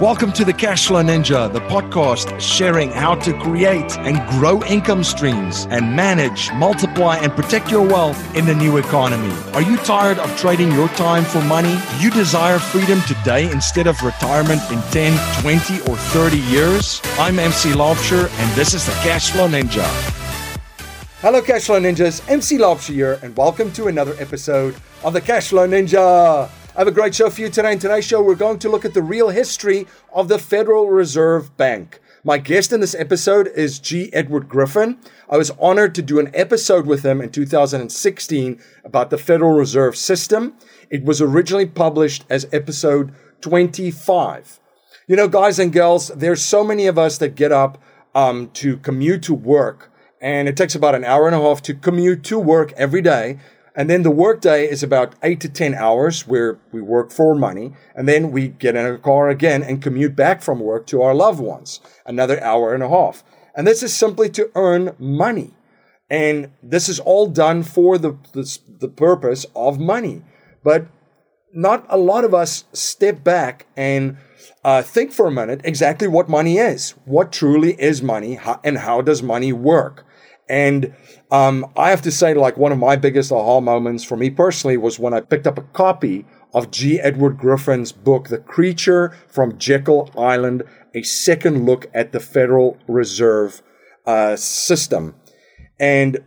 Welcome to the Cashflow Ninja, the podcast sharing how to create and grow income streams and manage, multiply, and protect your wealth in the new economy. Are you tired of trading your time for money? Do you desire freedom today instead of retirement in 10, 20, or 30 years? I'm MC Laufscher, and this is the Cashflow Ninja. Hello, Cashflow Ninjas. MC Laufscher here, and welcome to another episode of the Cashflow Ninja. I have a great show for you today. In today's show, we're going to look at the real history of the Federal Reserve Bank. My guest in this episode is G. Edward Griffin. I was honored to do an episode with him in 2016 about the Federal Reserve System. It was originally published as episode 25. You know, guys and girls, there's so many of us that get up to commute to work, and it takes about an hour and a half to commute to work every day. And then the workday is about 8 to 10 hours where we work for money. And then we get in a car again and commute back from work to our loved ones, another hour and a half. And this is simply to earn money. And this is all done for the purpose of money. But not a lot of us step back and think for a minute exactly what money is. What truly is money, and how does money work? And I have to say, like, one of my biggest aha moments for me personally was when I picked up a copy of G. Edward Griffin's book, The Creature from Jekyll Island, A Second Look at the Federal Reserve System. And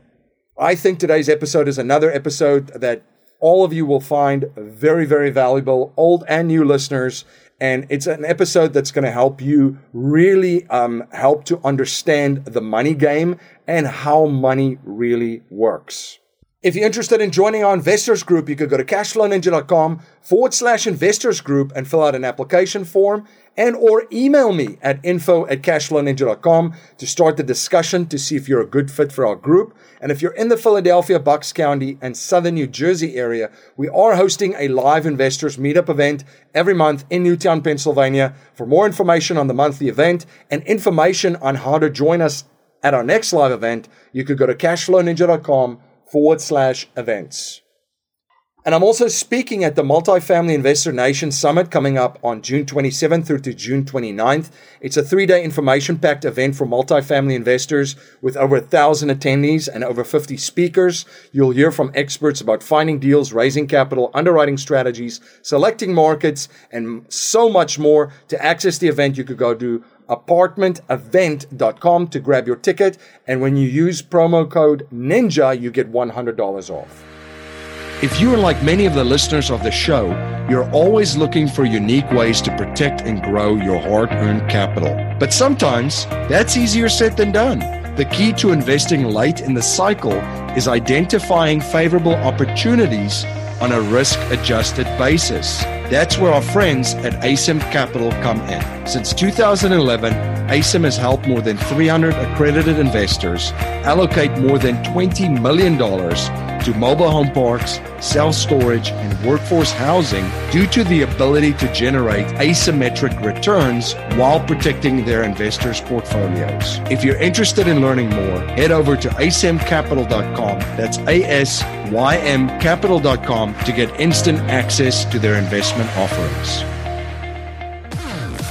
I think today's episode is another episode that all of you will find very, very valuable, old and new listeners. And it's an episode that's going to help you really help to understand the money game and how money really works. If you're interested in joining our investors group, you could go to cashflowninja.com/investors group and fill out an application form, and or email me at info@cashflowninja.com to start the discussion to see if you're a good fit for our group. And if you're in the Philadelphia, Bucks County, and Southern New Jersey area, we are hosting a live investors meetup event every month in Newtown, Pennsylvania. For more information on the monthly event and information on how to join us at our next live event, you could go to cashflowninja.com/events. And I'm also speaking at the Multifamily Investor Nation Summit coming up on June 27th through to June 29th. It's a 3-day information-packed event for multifamily investors with over 1,000 attendees and over 50 speakers. You'll hear from experts about finding deals, raising capital, underwriting strategies, selecting markets, and so much more. To access the event, you could go to ApartmentEvent.com to grab your ticket. And when you use promo code NINJA, you get $100 off. If you are like many of the listeners of the show, you're always looking for unique ways to protect and grow your hard-earned capital. But sometimes that's easier said than done. The key to investing late in the cycle is identifying favorable opportunities on a risk-adjusted basis. That's where our friends at ASYM Capital come in. Since 2011, ASYM has helped more than 300 accredited investors allocate more than $20 million to mobile home parks, self-storage, and workforce housing due to the ability to generate asymmetric returns while protecting their investors' portfolios. If you're interested in learning more, head over to asymcapital.com. That's ASYMcapital.com to get instant access to their investment offerings.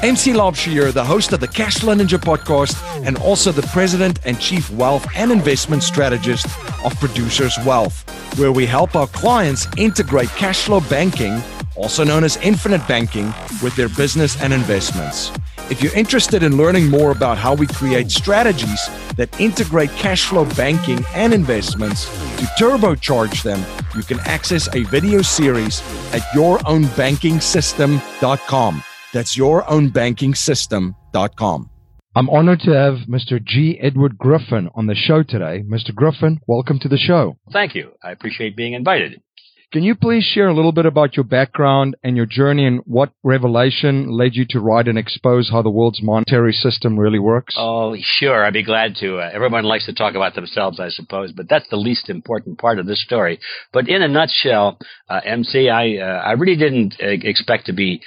MC Laubscher, the host of the Cashflow Ninja podcast and also the president and chief wealth and investment strategist of Producers Wealth, where we help our clients integrate cash flow banking, also known as infinite banking, with their business and investments. If you're interested in learning more about how we create strategies that integrate cash flow banking and investments to turbocharge them, you can access a video series at yourownbankingsystem.com. That's yourownbankingsystem.com. I'm honored to have Mr. G. Edward Griffin on the show today. Mr. Griffin, welcome to the show. Thank you. I appreciate being invited. Can you please share a little bit about your background and your journey and what revelation led you to write and expose how the world's monetary system really works? Oh, sure. I'd be glad to. Everyone likes to talk about themselves, I suppose, but that's the least important part of this story. But in a nutshell, MC, I really didn't expect to be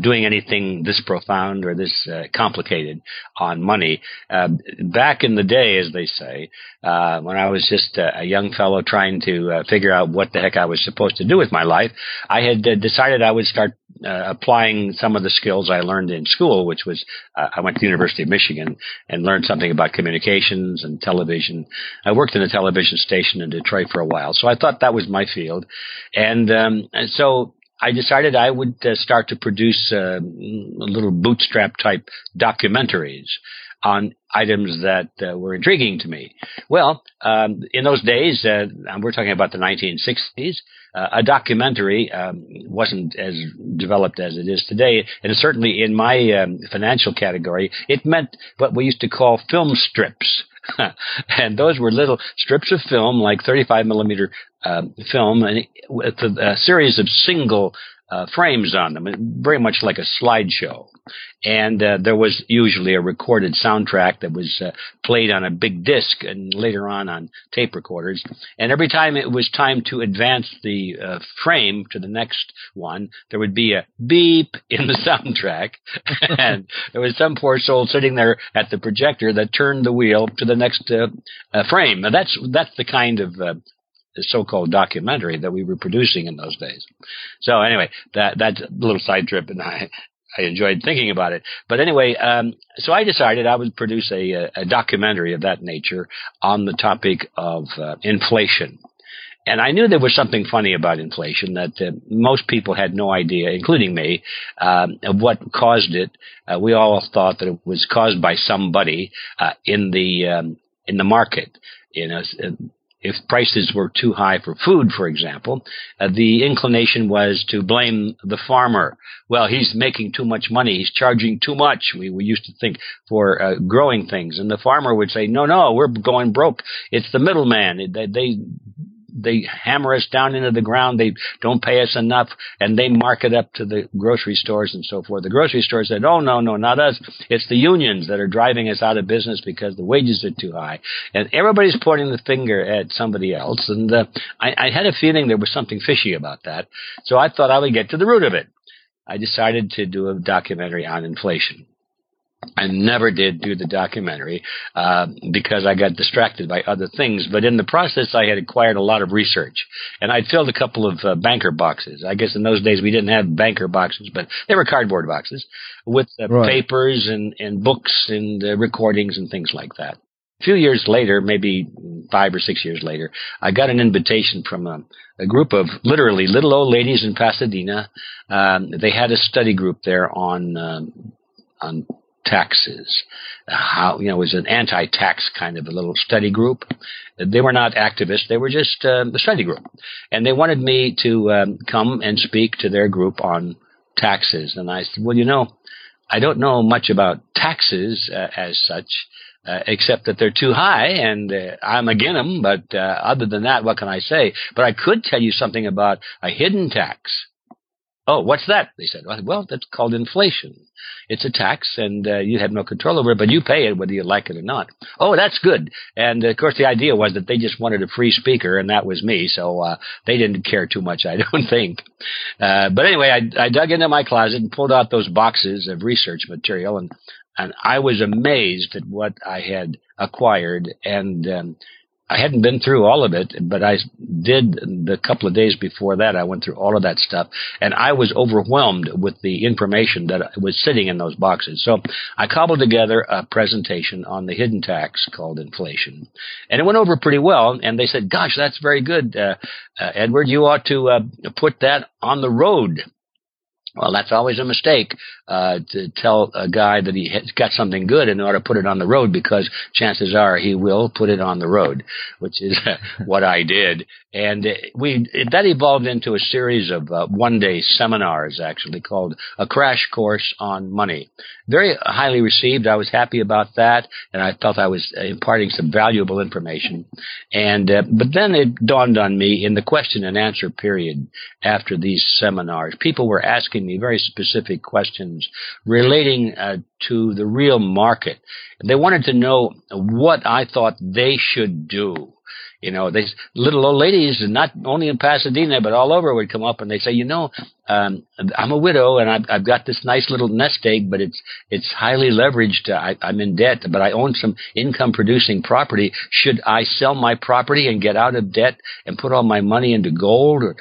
doing anything this profound or this complicated on money. Back in the day, as they say, when I was just a young fellow trying to figure out what the heck I was supposed supposed to do with my life, I had decided I would start applying some of the skills I learned in school, which was I went to the University of Michigan and learned something about communications and television. I worked in a television station in Detroit for a while, so I thought that was my field. And so I decided I would start to produce little bootstrap-type documentaries on items that were intriguing to me. Well, in those days, we're talking about the 1960s, a documentary wasn't as developed as it is today. And certainly in my financial category, it meant what we used to call film strips. And those were little strips of film, like 35 millimeter film, and with a series of single frames on them, very much like a slideshow. And there was usually a recorded soundtrack that was played on a big disc and later on tape recorders. And every time it was time to advance the frame to the next one, there would be a beep in the soundtrack. And there was some poor soul sitting there at the projector that turned the wheel to the next frame. Now, that's the kind of the so-called documentary that we were producing in those days. So anyway, that's a little side trip, and I enjoyed thinking about it. But anyway, so I decided I would produce a documentary of that nature on the topic of inflation. And I knew there was something funny about inflation, that most people had no idea, including me, of what caused it. We all thought that it was caused by somebody in the market. If prices were too high for food, for example, the inclination was to blame the farmer. Well, he's making too much money. He's charging too much. We used to think for growing things. And the farmer would say, no, we're going broke. It's the middleman. They hammer us down into the ground. They don't pay us enough, and they mark it up to the grocery stores and so forth. The grocery stores said, oh, no, not us. It's the unions that are driving us out of business because the wages are too high. And everybody's pointing the finger at somebody else. And I had a feeling there was something fishy about that. So I thought I would get to the root of it. I decided to do a documentary on inflation. I never did do the documentary because I got distracted by other things. But in the process, I had acquired a lot of research, and I'd filled a couple of banker boxes. I guess in those days we didn't have banker boxes, but they were cardboard boxes with papers and books and recordings and things like that. A few years later, maybe 5 or 6 years later, I got an invitation from a group of literally little old ladies in Pasadena. They had a study group there on taxes. How, it was an anti-tax kind of a little study group. They were not activists. They were just a study group. And they wanted me to come and speak to their group on taxes. And I said, well, I don't know much about taxes as such, except that they're too high and I'm against them. But other than that, what can I say? But I could tell you something about a hidden tax. Oh, what's that? They said, well, that's called inflation. It's a tax, and you have no control over it, but you pay it whether you like it or not. Oh, that's good. And, of course, the idea was that they just wanted a free speaker, and that was me, so they didn't care too much, I don't think. But anyway, I dug into my closet and pulled out those boxes of research material, and I was amazed at what I had acquired, and I hadn't been through all of it, but I did the couple of days before that. I went through all of that stuff, and I was overwhelmed with the information that was sitting in those boxes. So I cobbled together a presentation on the hidden tax called inflation, and it went over pretty well, and they said, gosh, that's very good, Edward. You ought to put that on the road. Well, that's always a mistake to tell a guy that he's got something good in order to put it on the road, because chances are he will put it on the road, which is what I did. And that evolved into a series of one-day seminars, actually, called A Crash Course on Money. Very highly received. I was happy about that, and I felt I was imparting some valuable information. And but then it dawned on me in the question and answer period after these seminars, people were asking me very specific questions relating to the real market. They wanted to know what I thought they should do. You know, these little old ladies, not only in Pasadena, but all over, would come up and they say, you know, I'm a widow and I've got this nice little nest egg, but it's highly leveraged. I'm in debt, but I own some income producing property. Should I sell my property and get out of debt and put all my money into gold, or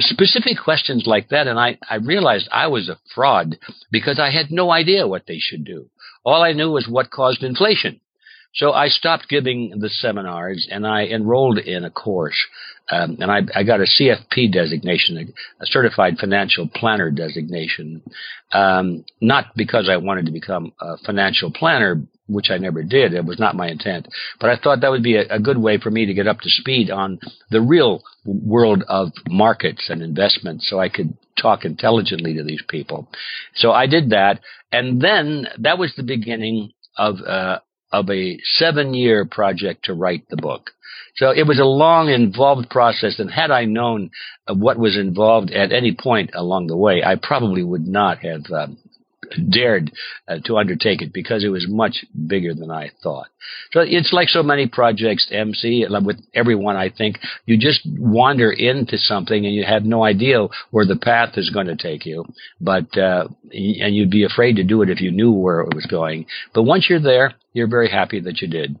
specific questions like that? And I realized I was a fraud because I had no idea what they should do. All I knew was what caused inflation. So I stopped giving the seminars and I enrolled in a course, and I got a CFP designation, a Certified Financial Planner designation, not because I wanted to become a financial planner, which I never did. It was not my intent. But I thought that would be a good way for me to get up to speed on the real world of markets and investments so I could talk intelligently to these people. So I did that. And then that was the beginning of a 7-year project to write the book. So it was a long, involved process, and had I known what was involved at any point along the way, I probably would not have dared to undertake it, because it was much bigger than I thought. So it's like so many projects, MC, with everyone, I think, you just wander into something and you have no idea where the path is going to take you, but and you'd be afraid to do it if you knew where it was going. But once you're there, you're very happy that you did.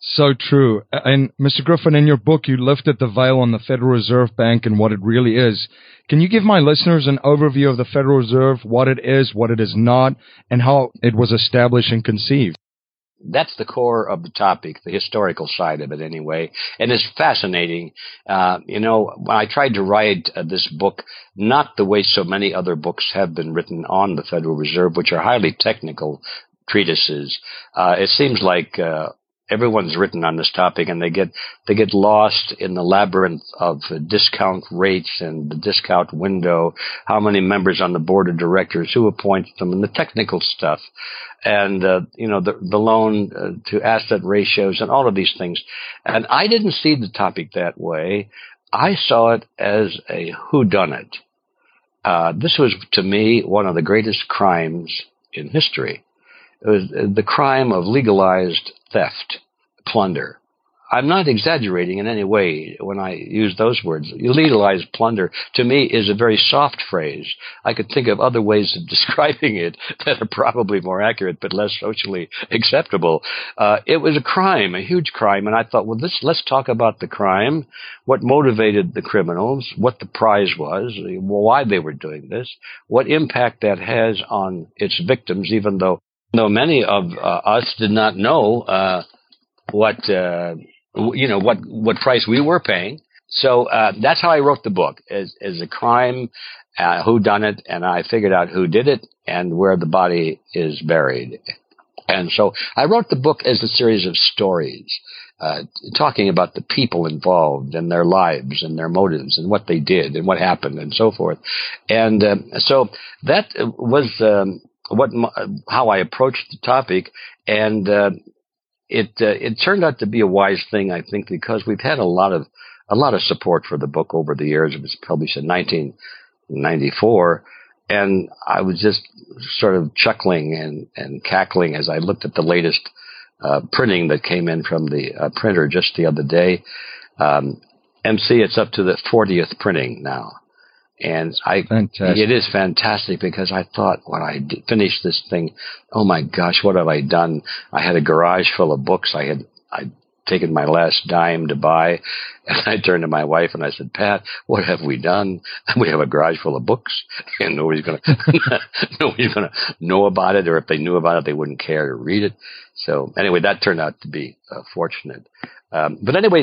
So true. And Mr. Griffin, in your book, you lifted the veil on the Federal Reserve Bank and what it really is. Can you give my listeners an overview of the Federal Reserve, what it is not, and how it was established and conceived? That's the core of the topic, the historical side of it anyway. And it's fascinating. You know, when I tried to write this book, not the way so many other books have been written on the Federal Reserve, which are highly technical treatises. It seems like everyone's written on this topic, and they get lost in the labyrinth of discount rates and the discount window, how many members on the board of directors, who appoints them, and the technical stuff, and you know, the loan to asset ratios and all of these things. And I didn't see the topic that way. I saw it as a whodunit. This was, to me, one of the greatest crimes in history. It was the crime of legalized theft, plunder. I'm not exaggerating in any way when I use those words. Legalized plunder, to me, is a very soft phrase. I could think of other ways of describing it that are probably more accurate but less socially acceptable. It was a crime, a huge crime, and I thought, well, let's talk about the crime, what motivated the criminals, what the prize was, why they were doing this, what impact that has on its victims, even though many of us did not know what price we were paying. So that's how I wrote the book, as a crime, who done it, and I figured out who did it and where the body is buried. And so I wrote the book as a series of stories, talking about the people involved and their lives and their motives and what they did and what happened and so forth. And so that was how I approached the topic, and it turned out to be a wise thing, I think, because we've had a lot of support for the book over the years. It was published in 1994, and I was just sort of chuckling and cackling as I looked at the latest printing that came in from the printer just the other day. MC, it's up to the 40th printing now. And it is fantastic, because I thought when I finished this thing, oh my gosh, what have I done? I had a garage full of books. I'd taken my last dime to buy, and I turned to my wife and I said, Pat, what have we done? We have a garage full of books, and nobody's going to know about it, or if they knew about it, they wouldn't care to read it. So anyway, that turned out to be fortunate. But anyway,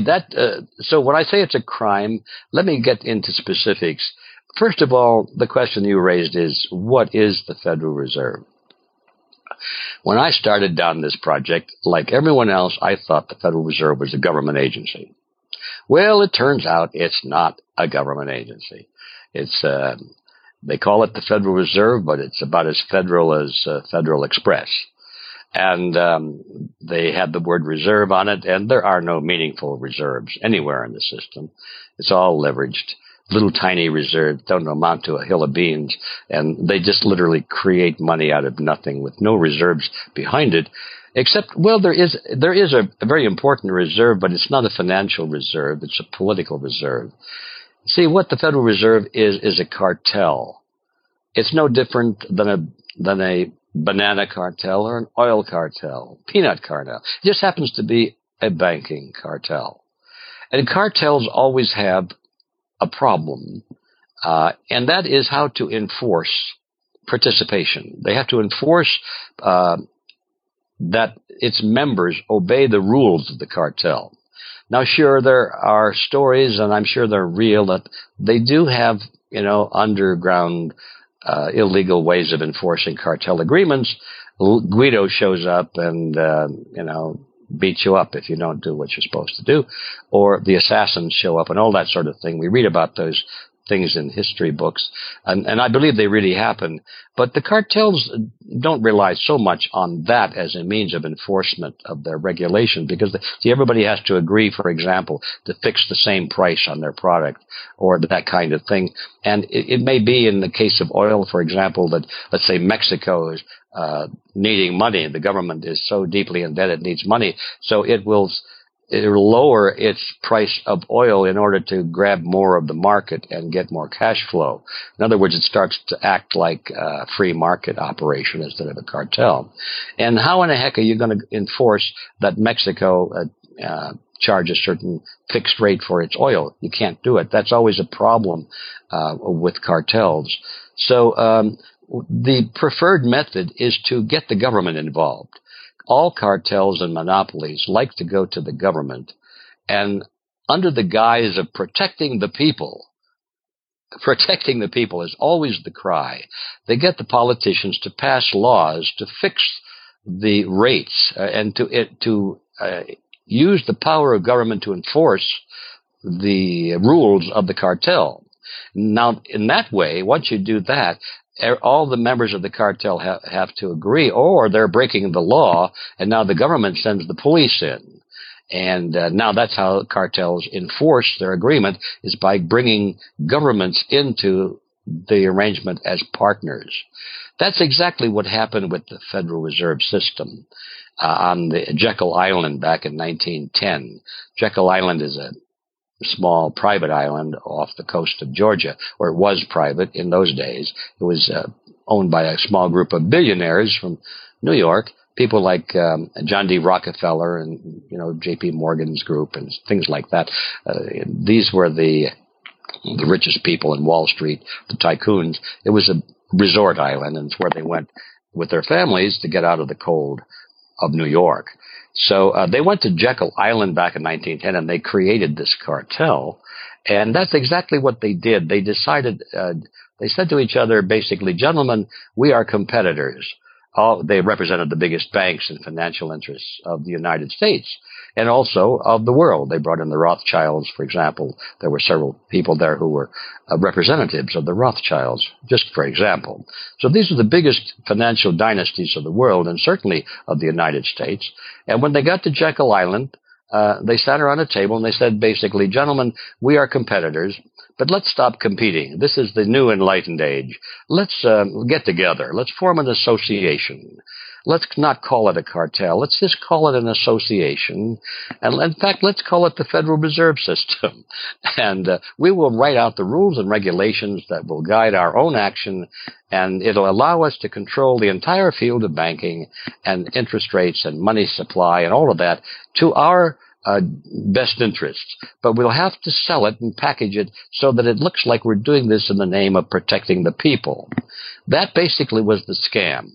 so when I say it's a crime, let me get into specifics. First of all, the question you raised is, what is the Federal Reserve? When I started down this project, like everyone else, I thought the Federal Reserve was a government agency. Well, it turns out it's not a government agency. It's they call it the Federal Reserve, but it's about as federal as Federal Express. And they had the word reserve on it, and there are no meaningful reserves anywhere in the system. It's all leveraged. Little tiny reserves don't amount to a hill of beans, and they just literally create money out of nothing with no reserves behind it. Except, well, there is a very important reserve, but it's not a financial reserve. It's a political reserve. See, what the Federal Reserve is a cartel. It's no different than a banana cartel or an oil cartel, peanut cartel. It just happens to be a banking cartel. And cartels always have a problem, and that is how to enforce participation. They have to enforce that its members obey the rules of the cartel. Now, sure, there are stories, and I'm sure they're real, that they do have, underground illegal ways of enforcing cartel agreements. Guido shows up and, beat you up if you don't do what you're supposed to do, or the assassins show up and all that sort of thing. We read about those things in history books, and I believe they really happen. But the cartels don't rely so much on that as a means of enforcement of their regulation, because everybody has to agree, for example, to fix the same price on their product or that kind of thing. And it may be in the case of oil, for example, that, let's say, Mexico is needing money. The government is so deeply indebted, it needs money. So it will lower its price of oil in order to grab more of the market and get more cash flow. In other words, it starts to act like a free market operation instead of a cartel. And how in the heck are you going to enforce that Mexico charge a certain fixed rate for its oil? You can't do it. That's always a problem with cartels. So the preferred method is to get the government involved. All cartels and monopolies like to go to the government, and under the guise of protecting the people is always the cry. They get the politicians to pass laws to fix the rates and to use the power of government to enforce the rules of the cartel. Now, in that way, once you do that, all the members of the cartel have to agree, or they're breaking the law, and now the government sends the police in. And now that's how cartels enforce their agreement, is by bringing governments into the arrangement as partners. That's exactly what happened with the Federal Reserve System on the Jekyll Island back in 1910. Jekyll Island is a small private island off the coast of Georgia, or it was private in those days. It was owned by a small group of billionaires from New York, people like John D. Rockefeller and J.P. Morgan's group and things like that. These were the richest people in Wall Street, the tycoons. It was a resort island, and it's where they went with their families to get out of the cold of New York. So they went to Jekyll Island back in 1910, and they created this cartel, and that's exactly what they did. They decided, they said to each other, basically, gentlemen, we are competitors. They represented the biggest banks and financial interests of the United States and also of the world. They brought in the Rothschilds, for example. There were several people there who were representatives of the Rothschilds, just for example. So these are the biggest financial dynasties of the world and certainly of the United States. And when they got to Jekyll Island, they sat around a table and they said, basically, gentlemen, we are competitors, but let's stop competing. This is the new enlightened age. Let's get together. Let's form an association. Let's not call it a cartel. Let's just call it an association. And in fact, let's call it the Federal Reserve System. And we will write out the rules and regulations that will guide our own action. And it'll allow us to control the entire field of banking and interest rates and money supply and all of that to our best interests. But we'll have to sell it and package it so that it looks like we're doing this in the name of protecting the people. That basically was the scam.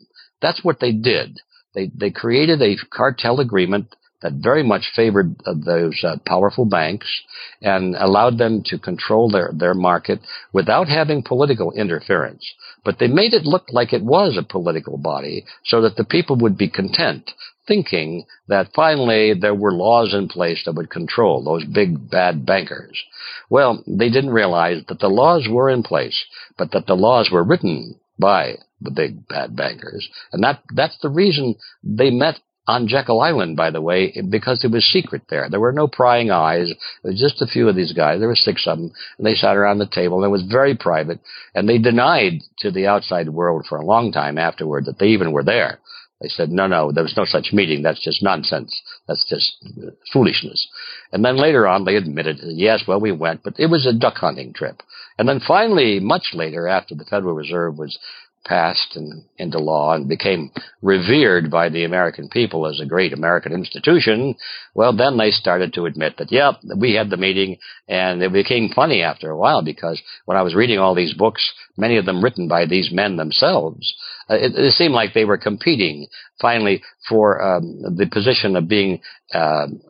That's what they did. They created a cartel agreement that very much favored those powerful banks and allowed them to control their market without having political interference. But they made it look like it was a political body so that the people would be content, thinking that finally there were laws in place that would control those big bad bankers. Well, they didn't realize that the laws were in place, but that the laws were written by the big bad bankers. And that's the reason they met on Jekyll Island, by the way, because it was secret there. There were no prying eyes. It was just a few of these guys. There were 6 of them, and they sat around the table, and it was very private. And they denied to the outside world for a long time afterward that they even were there. They said, no, no, there was no such meeting. That's just nonsense. That's just foolishness. And then later on, they admitted, yes, well, we went, but it was a duck hunting trip. And then finally, much later, after the Federal Reserve was passed and into law and became revered by the American people as a great American institution, well, then they started to admit that, yep, we had the meeting. And it became funny after a while, because when I was reading all these books, many of them written by these men themselves, it seemed like they were competing finally for the position of being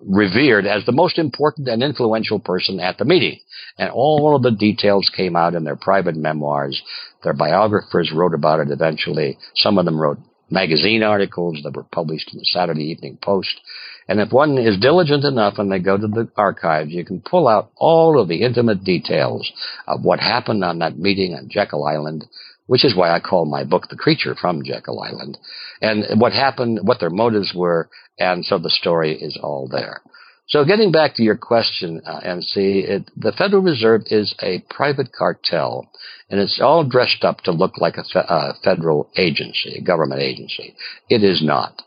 revered as the most important and influential person at the meeting. And all of the details came out in their private memoirs. Their biographers wrote about it eventually. Some of them wrote magazine articles that were published in the Saturday Evening Post. And if one is diligent enough and they go to the archives, you can pull out all of the intimate details of what happened on that meeting on Jekyll Island, which is why I call my book The Creature from Jekyll Island, and what happened, what their motives were, and so the story is all there. So getting back to your question, MC, the Federal Reserve is a private cartel, and it's all dressed up to look like a federal agency, a government agency. It is not.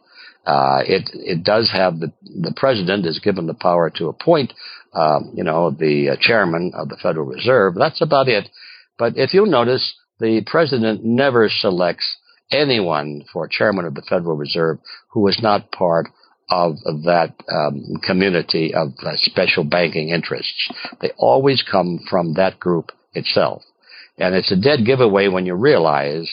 It does have the president is given the power to appoint, the chairman of the Federal Reserve. That's about it. But if you'll notice, the president never selects anyone for chairman of the Federal Reserve who is not part of that community of special banking interests. They always come from that group itself. And it's a dead giveaway when you realize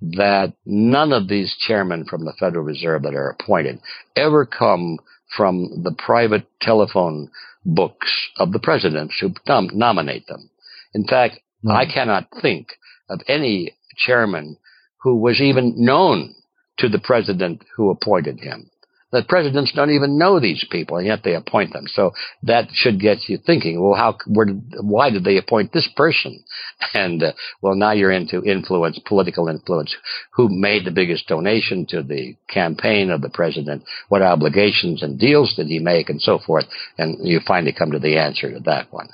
that none of these chairmen from the Federal Reserve that are appointed ever come from the private telephone books of the presidents who nominate them. In fact, I cannot think of any chairman who was even known to the president who appointed him. The presidents don't even know these people, and yet they appoint them. So that should get you thinking, well, why did they appoint this person? And, well, now you're into influence, political influence. Who made the biggest donation to the campaign of the president? What obligations and deals did he make, and so forth? And you finally come to the answer to that one.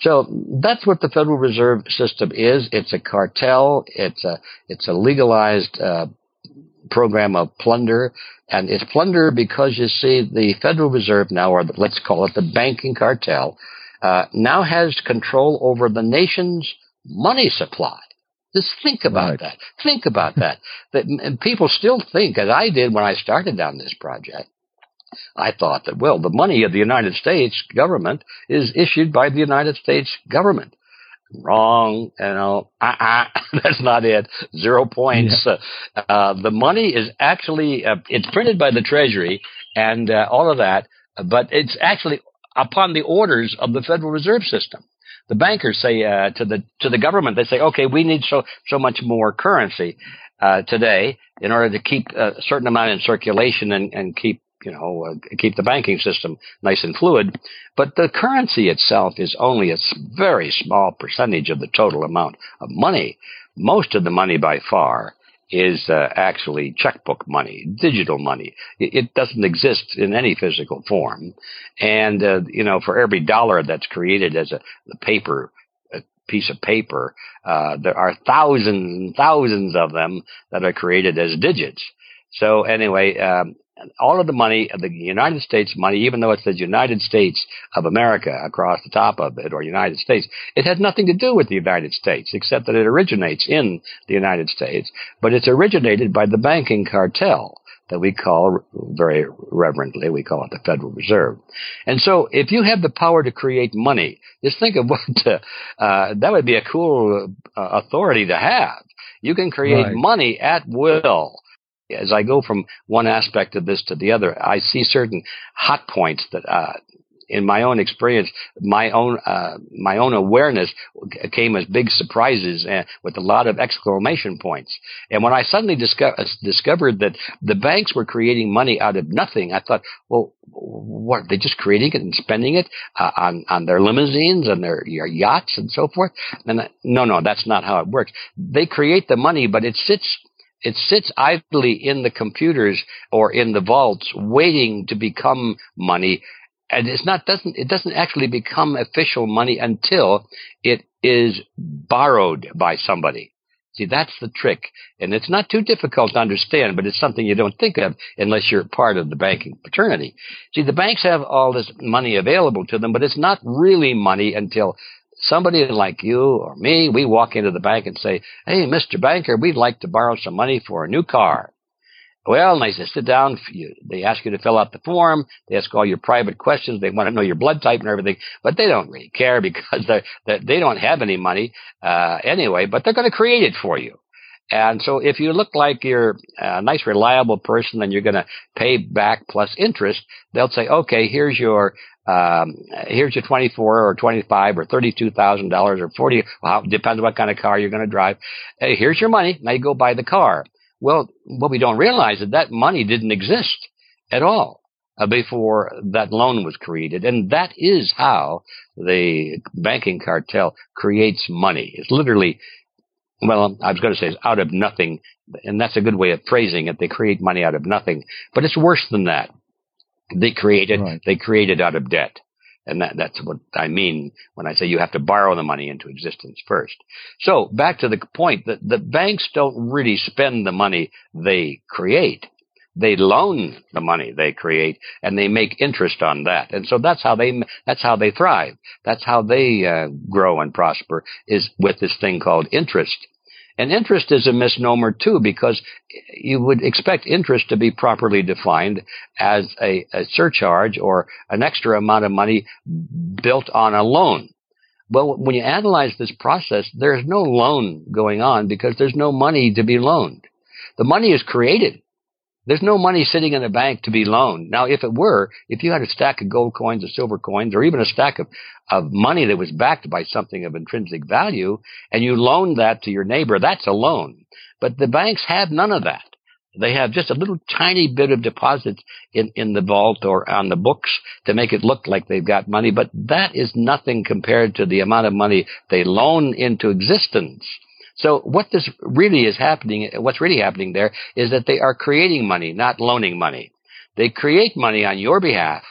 So that's what the Federal Reserve System is. It's a cartel. It's a legalized program of plunder, and it's plunder because, you see, the Federal Reserve now, or let's call it the banking cartel, now has control over the nation's money supply. Just think about right. that. Think about that. And people still think, as I did when I started down this project, I thought that, well, the money of the United States government is issued by the United States government. Wrong, that's not it. 0 points. Yeah. The money is actually, it's printed by the Treasury and all of that, but it's actually upon the orders of the Federal Reserve System. The bankers say to the government, they say, okay, we need so much more currency today in order to keep a certain amount in circulation and keep keep the banking system nice and fluid. But the currency itself is only a very small percentage of the total amount of money. Most of the money by far is actually checkbook money, digital money. It doesn't exist in any physical form. And, for every dollar that's created as a piece of paper, there are thousands and thousands of them that are created as digits. So anyway, all of the money, the United States money, even though it says United States of America across the top of it, or United States, it has nothing to do with the United States, except that it originates in the United States. But it's originated by the banking cartel that we call, very reverently, we call it the Federal Reserve. And so if you have the power to create money, just think of what that would be a cool authority to have. You can create right. money at will. As I go from one aspect of this to the other, I see certain hot points that, in my own experience, my own awareness came as big surprises and with a lot of exclamation points. And when I suddenly discovered that the banks were creating money out of nothing, I thought, well, what, they're just creating it and spending it on their limousines and their yachts and so forth? And no, that's not how it works. They create the money, but it sits idly in the computers or in the vaults waiting to become money, and it doesn't actually become official money until it is borrowed by somebody. See, that's the trick. And it's not too difficult to understand, but it's something you don't think of unless you're part of the banking fraternity. See, the banks have all this money available to them, but it's not really money until somebody like you or me, we walk into the bank and say, hey, Mr. Banker, we'd like to borrow some money for a new car. Well, and they say, sit down. They ask you to fill out the form. They ask all your private questions. They want to know your blood type and everything, but they don't really care because they don't have any money anyway, but they're going to create it for you. And so if you look like you're a nice, reliable person and you're going to pay back plus interest, they'll say, okay, here's your $24,000 or $25,000 or $32,000 or $40,000. Well, depends on what kind of car you're going to drive. Hey, here's your money. Now you go buy the car. Well, what we don't realize is that money didn't exist at all before that loan was created. And that is how the banking cartel creates money. It's literally, well, I was going to say it's out of nothing, and that's a good way of phrasing it. They create money out of nothing, but it's worse than that. They created out of debt. And that's what I mean when I say you have to borrow the money into existence first. So back to the point that the banks don't really spend the money they create. They loan the money they create and they make interest on that. And so that's how they thrive. That's how they grow and prosper, is with this thing called interest. And interest is a misnomer too, because you would expect interest to be properly defined as a surcharge or an extra amount of money built on a loan. Well, when you analyze this process, there's no loan going on because there's no money to be loaned. The money is created. There's no money sitting in a bank to be loaned. Now, if it were, if you had a stack of gold coins or silver coins or even a stack of money that was backed by something of intrinsic value and you loaned that to your neighbor, that's a loan. But the banks have none of that. They have just a little tiny bit of deposits in the vault or on the books to make it look like they've got money. But that is nothing compared to the amount of money they loan into existence. So what's really happening there is that they are creating money, not loaning money. They create money on your behalf.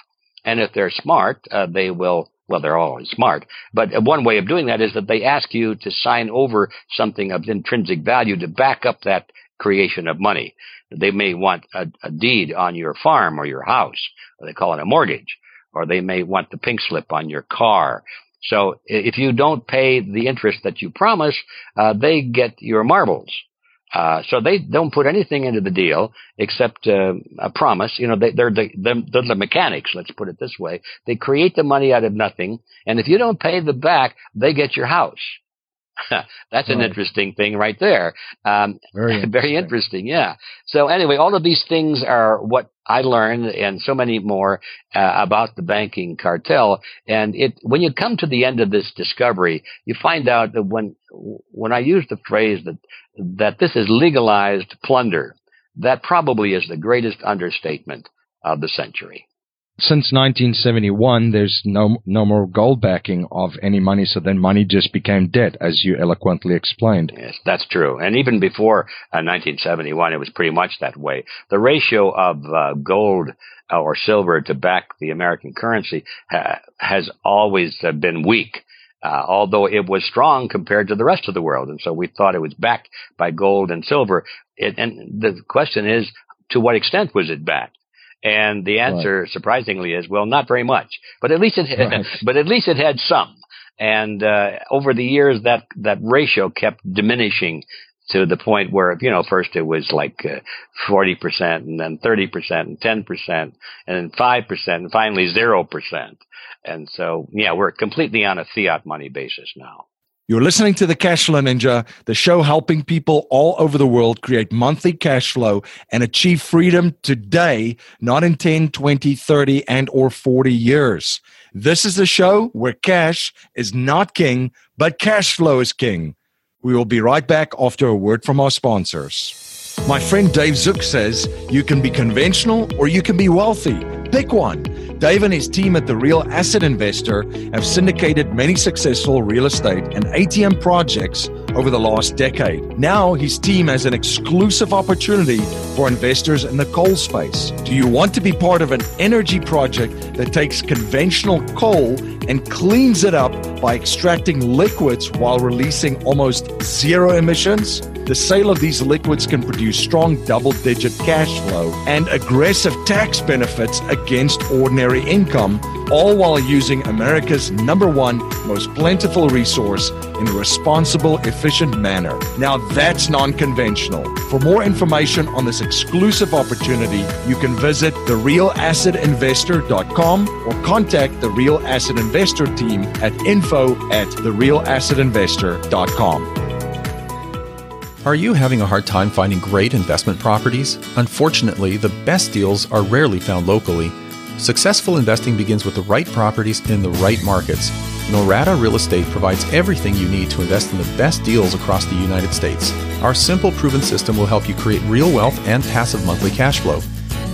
And if they're smart, they will, well, they're always smart. But one way of doing that is that they ask you to sign over something of intrinsic value to back up that creation of money. They may want a deed on your farm or your house, or they call it a mortgage, or they may want the pink slip on your car. So if you don't pay the interest that you promise, they get your marbles. So they don't put anything into the deal except a promise. You know, they're the mechanics, let's put it this way. They create the money out of nothing. And if you don't pay them back, they get your house. That's an interesting thing right there. Very interesting, yeah. So anyway, all of these things are what I learned, and so many more about the banking cartel. And when you come to the end of this discovery, you find out that when I use the phrase that this is legalized plunder, that probably is the greatest understatement of the century. Since 1971, there's no more gold backing of any money, so then money just became debt, as you eloquently explained. Yes, that's true. And even before 1971, it was pretty much that way. The ratio of gold or silver to back the American currency has always been weak. Although it was strong compared to the rest of the world. And so we thought it was backed by gold and silver. And the question is, to what extent was it backed? And the answer, surprisingly, is, well, not very much, but at least it had some. And over the years, that ratio kept diminishing to the point where, you know, first it was like 40%, and then 30%, and 10%, and then 5%, and finally 0%. And so, yeah, we're completely on a fiat money basis now. You're listening to The Cash Flow Ninja, the show helping people all over the world create monthly cash flow and achieve freedom today, not in 10, 20, 30, and or 40 years. This is the show where cash is not king, but cash flow is king. We will be right back after a word from our sponsors. My friend Dave Zook says, you can be conventional or you can be wealthy. Pick one. Dave and his team at The Real Asset Investor have syndicated many successful real estate and ATM projects over the last decade. Now his team has an exclusive opportunity for investors in the coal space. Do you want to be part of an energy project that takes conventional coal and cleans it up by extracting liquids while releasing almost zero emissions? The sale of these liquids can produce strong double-digit cash flow and aggressive tax benefits against ordinary income, all while using America's #1 most plentiful resource in a responsible, efficient manner. Now that's non-conventional. For more information on this exclusive opportunity, you can visit therealassetinvestor.com or contact the Real Asset Investor team at info@therealassetinvestor.com. Are you having a hard time finding great investment properties? Unfortunately, the best deals are rarely found locally. Successful investing begins with the right properties in the right markets. Norada Real Estate provides everything you need to invest in the best deals across the United States. Our simple, proven system will help you create real wealth and passive monthly cash flow.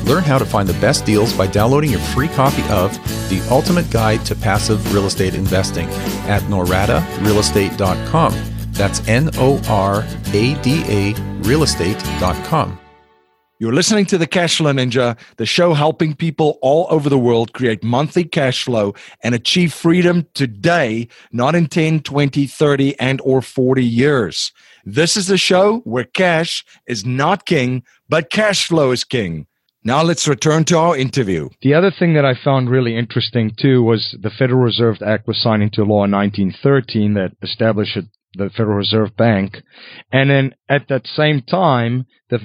Learn how to find the best deals by downloading your free copy of The Ultimate Guide to Passive Real Estate Investing at noradarealestate.com. That's Norada realestate.com. You're listening to The Cashflow Ninja, the show helping people all over the world create monthly cash flow and achieve freedom today, not in 10, 20, 30, and or 40 years. This is the show where cash is not king, but cash flow is king. Now let's return to our interview. The other thing that I found really interesting, too, was the Federal Reserve Act was signed into law in 1913 that established the Federal Reserve Bank. And then at that same time, the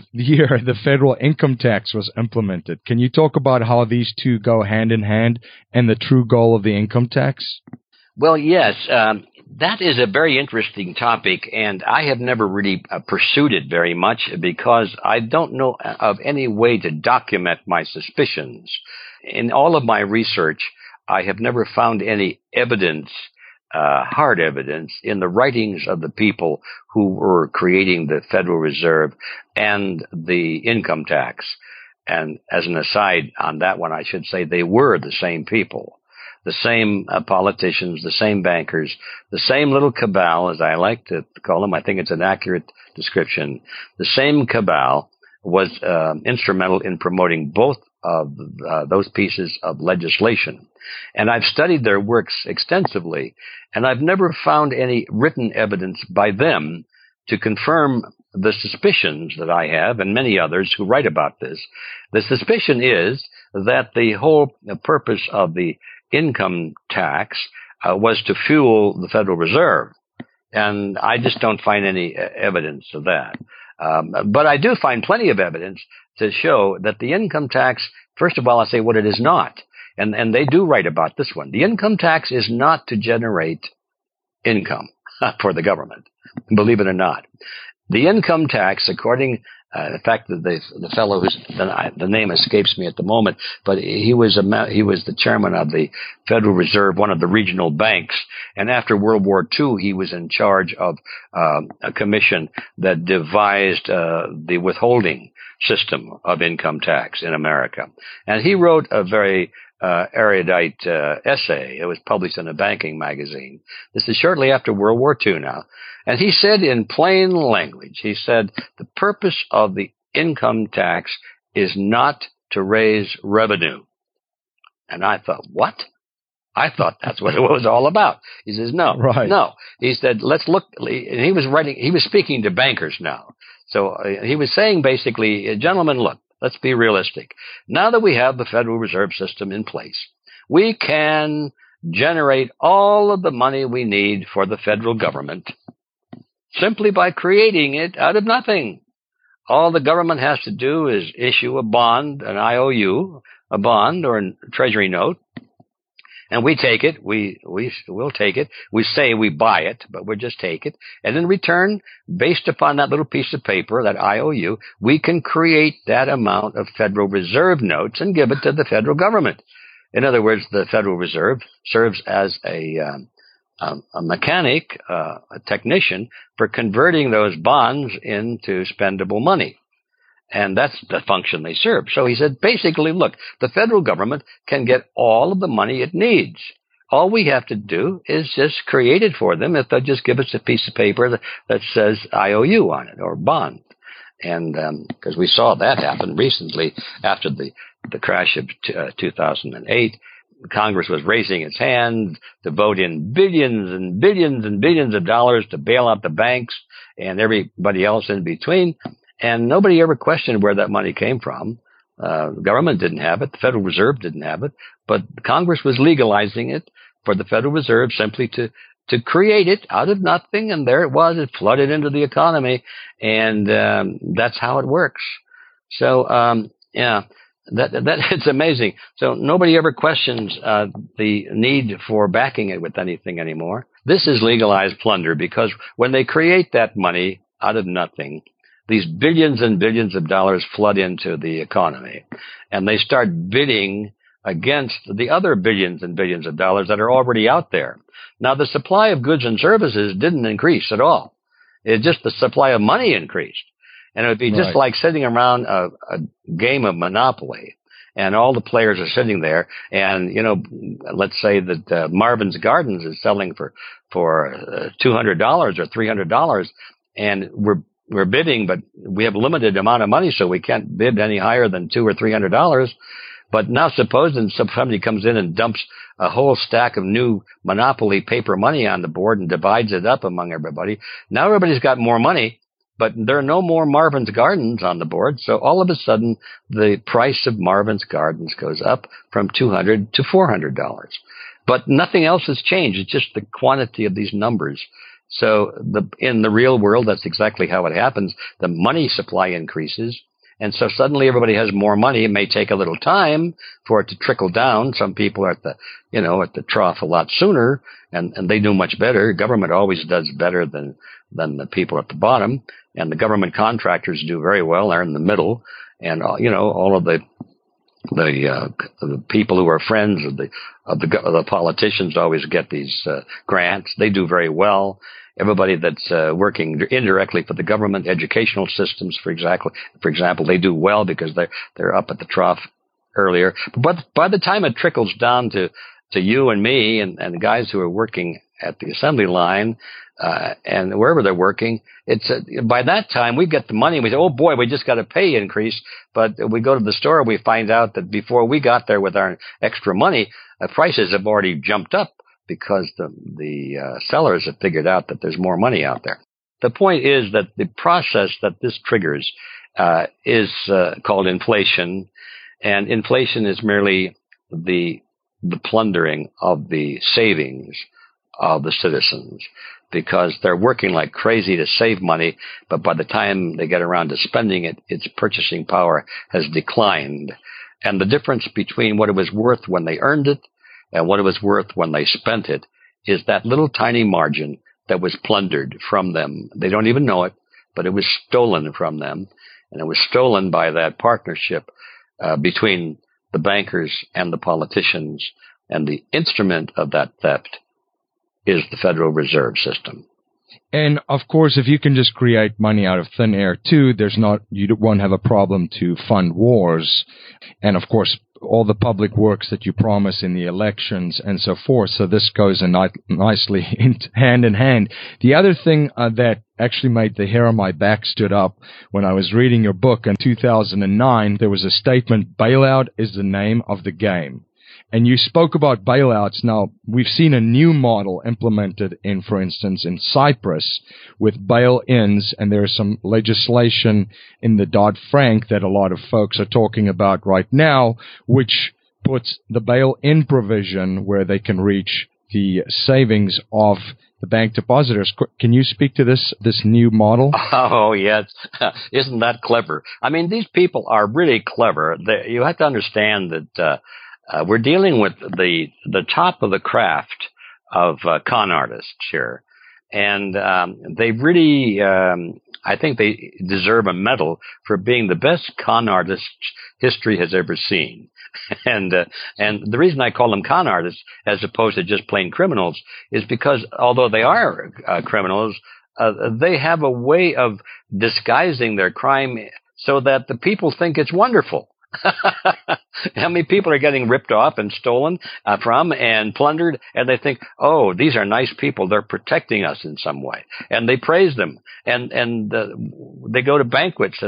federal income tax was implemented. Can you talk about how these two go hand in hand and the true goal of the income tax? Well, yes. That is a very interesting topic, and I have never really pursued it very much because I don't know of any way to document my suspicions. In all of my research, I have never found any evidence, hard evidence, in the writings of the people who were creating the Federal Reserve and the income tax. And as an aside on that one, I should say they were the same people, the same politicians, the same bankers, the same little cabal, as I like to call them. I think it's an accurate description. The same cabal was instrumental in promoting both of those pieces of legislation. And I've studied their works extensively, and I've never found any written evidence by them to confirm the suspicions that I have and many others who write about this. The suspicion is that the whole purpose of the income tax was to fuel the Federal Reserve, and I just don't find any evidence of that. But I do find plenty of evidence to show that the income tax, first of all, I'll say what it is not. And they do write about this one. The income tax is not to generate income for the government, believe it or not. The income tax, according in fact, the fellow who's the name escapes me at the moment, but he was the chairman of the Federal Reserve, one of the regional banks, and after World War II, he was in charge of a commission that devised the withholding system of income tax in America, and he wrote a very erudite essay. It was published in a banking magazine. This is shortly after World War II now. And he said in plain language, he said, the purpose of the income tax is not to raise revenue. And I thought, what? I thought that's what it was all about. He says, no, right. No. He said, let's look. And he was writing, he was speaking to bankers now. So he was saying basically, gentlemen, look, let's be realistic. Now that we have the Federal Reserve System in place, we can generate all of the money we need for the federal government simply by creating it out of nothing. All the government has to do is issue a bond, an IOU, a bond or a treasury note, and we take it. We'll take it. We say we buy it, but we'll just take it. And in return, based upon that little piece of paper, that IOU, we can create that amount of Federal Reserve notes and give it to the federal government. In other words, the Federal Reserve serves as a mechanic, a technician, for converting those bonds into spendable money. And that's the function they serve. So he said, basically, look, the federal government can get all of the money it needs All we have to do is just create it for them if they'll just give us a piece of paper that says IOU on it or bond. And because we saw that happen recently after the crash of 2008, Congress was raising its hand to vote in billions and billions and billions of dollars to bail out the banks and everybody else in between. And nobody ever questioned where that money came from. The government didn't have it. The Federal Reserve didn't have it. But Congress was legalizing it for the Federal Reserve simply to create it out of nothing. And there it was. It flooded into the economy. And that's how it works. So, yeah. That it's amazing. So nobody ever questions the need for backing it with anything anymore. This is legalized plunder because when they create that money out of nothing, these billions and billions of dollars flood into the economy, and they start bidding against the other billions and billions of dollars that are already out there. Now, the supply of goods and services didn't increase at all. It's just the supply of money increased. And it would be just like sitting around a game of Monopoly, and all the players are sitting there. And, you know, let's say that Marvin's Gardens is selling for $200 or $300, and we're bidding, but we have a limited amount of money, so we can't bid any higher than $200 or $300. But now suppose that somebody comes in and dumps a whole stack of new Monopoly paper money on the board and divides it up among everybody. Now everybody's got more money. But there are no more Marvin's Gardens on the board, so all of a sudden the price of Marvin's Gardens goes up from $200 to $400. But nothing else has changed. It's just the quantity of these numbers. So in the real world, that's exactly how it happens. The money supply increases, and so suddenly everybody has more money. It may take a little time for it to trickle down. Some people are at the trough a lot sooner, and they do much better. Government always does better than the people at the bottom. And the government contractors do very well. They're in the middle, and all of the people who are friends of the politicians always get these grants. They do very well. Everybody that's working indirectly for the government, educational systems, for example, they do well because they're up at the trough earlier. But by the time it trickles down to you and me and the guys who are working at the assembly line, and wherever they're working, it's by that time we get the money. We say, "Oh boy, we just got a pay increase." But we go to the store and we find out that before we got there with our extra money, prices have already jumped up because the sellers have figured out that there's more money out there. The point is that the process that this triggers is called inflation, and inflation is merely the plundering of the savings of the citizens, because they're working like crazy to save money, but by the time they get around to spending it, its purchasing power has declined. And the difference between what it was worth when they earned it and what it was worth when they spent it is that little tiny margin that was plundered from them. They don't even know it, but it was stolen from them, and it was stolen by that partnership between the bankers and the politicians, and the instrument of that theft is the Federal Reserve System. And of course, if you can just create money out of thin air too, you won't have a problem to fund wars, and of course all the public works that you promise in the elections and so forth. So this goes nicely hand in hand. The other thing that actually made the hair on my back stood up when I was reading your book in 2009, there was a statement: bailout is the name of the game. And you spoke about bailouts. Now, we've seen a new model implemented in, for instance, in Cyprus with bail-ins, and there is some legislation in the Dodd-Frank that a lot of folks are talking about right now, which puts the bail-in provision where they can reach the savings of the bank depositors. Can you speak to this new model? Oh, yes. Isn't that clever? I mean, these people are really clever. You have to understand that we're dealing with the top of the craft of con artists here, and they really, I think they deserve a medal for being the best con artists history has ever seen. And the reason I call them con artists as opposed to just plain criminals is because although they are criminals, they have a way of disguising their crime so that the people think it's wonderful. How many people are getting ripped off and stolen from and plundered, and they think, oh, these are nice people. They're protecting us in some way. And they praise them. And they go to banquets.